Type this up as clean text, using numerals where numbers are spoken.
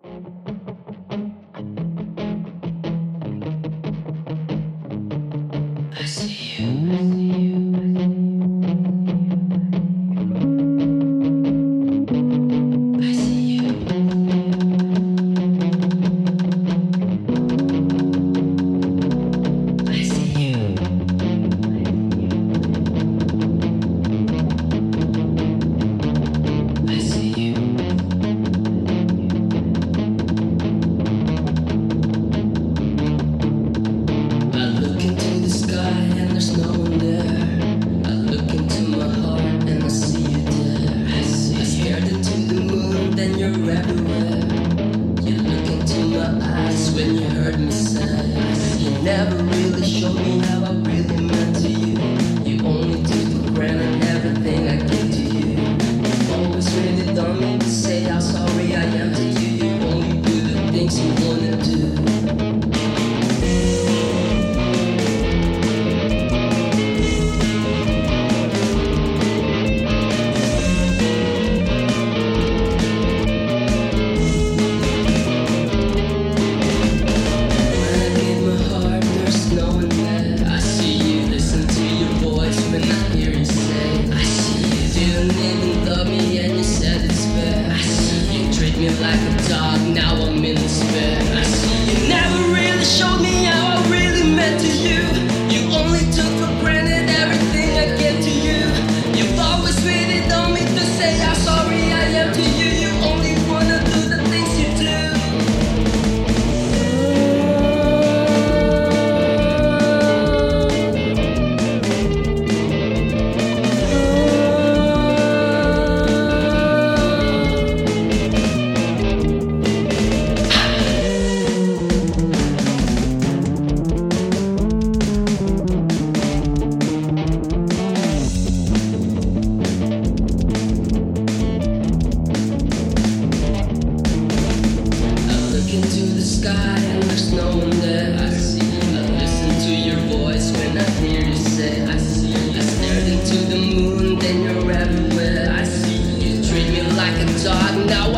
I see you, I see you. When you heard me say, you never really showed me how I really meant to you. You only took for granted everything I gave to you. You always really don't mean to say how sorry I am to you. You only do the things you wanna do. Like a dog, now I'm in despair. You never really showed me how I really meant to you. You only took for granted everything I gave to you. You've always really told me to say how sorry I am to you. You only wanna do the things you do. And there's no one there. I see you. I listen to your voice when I hear you say I see you. I stared into the moon, then you're everywhere. I see you. You treat me like a dog now.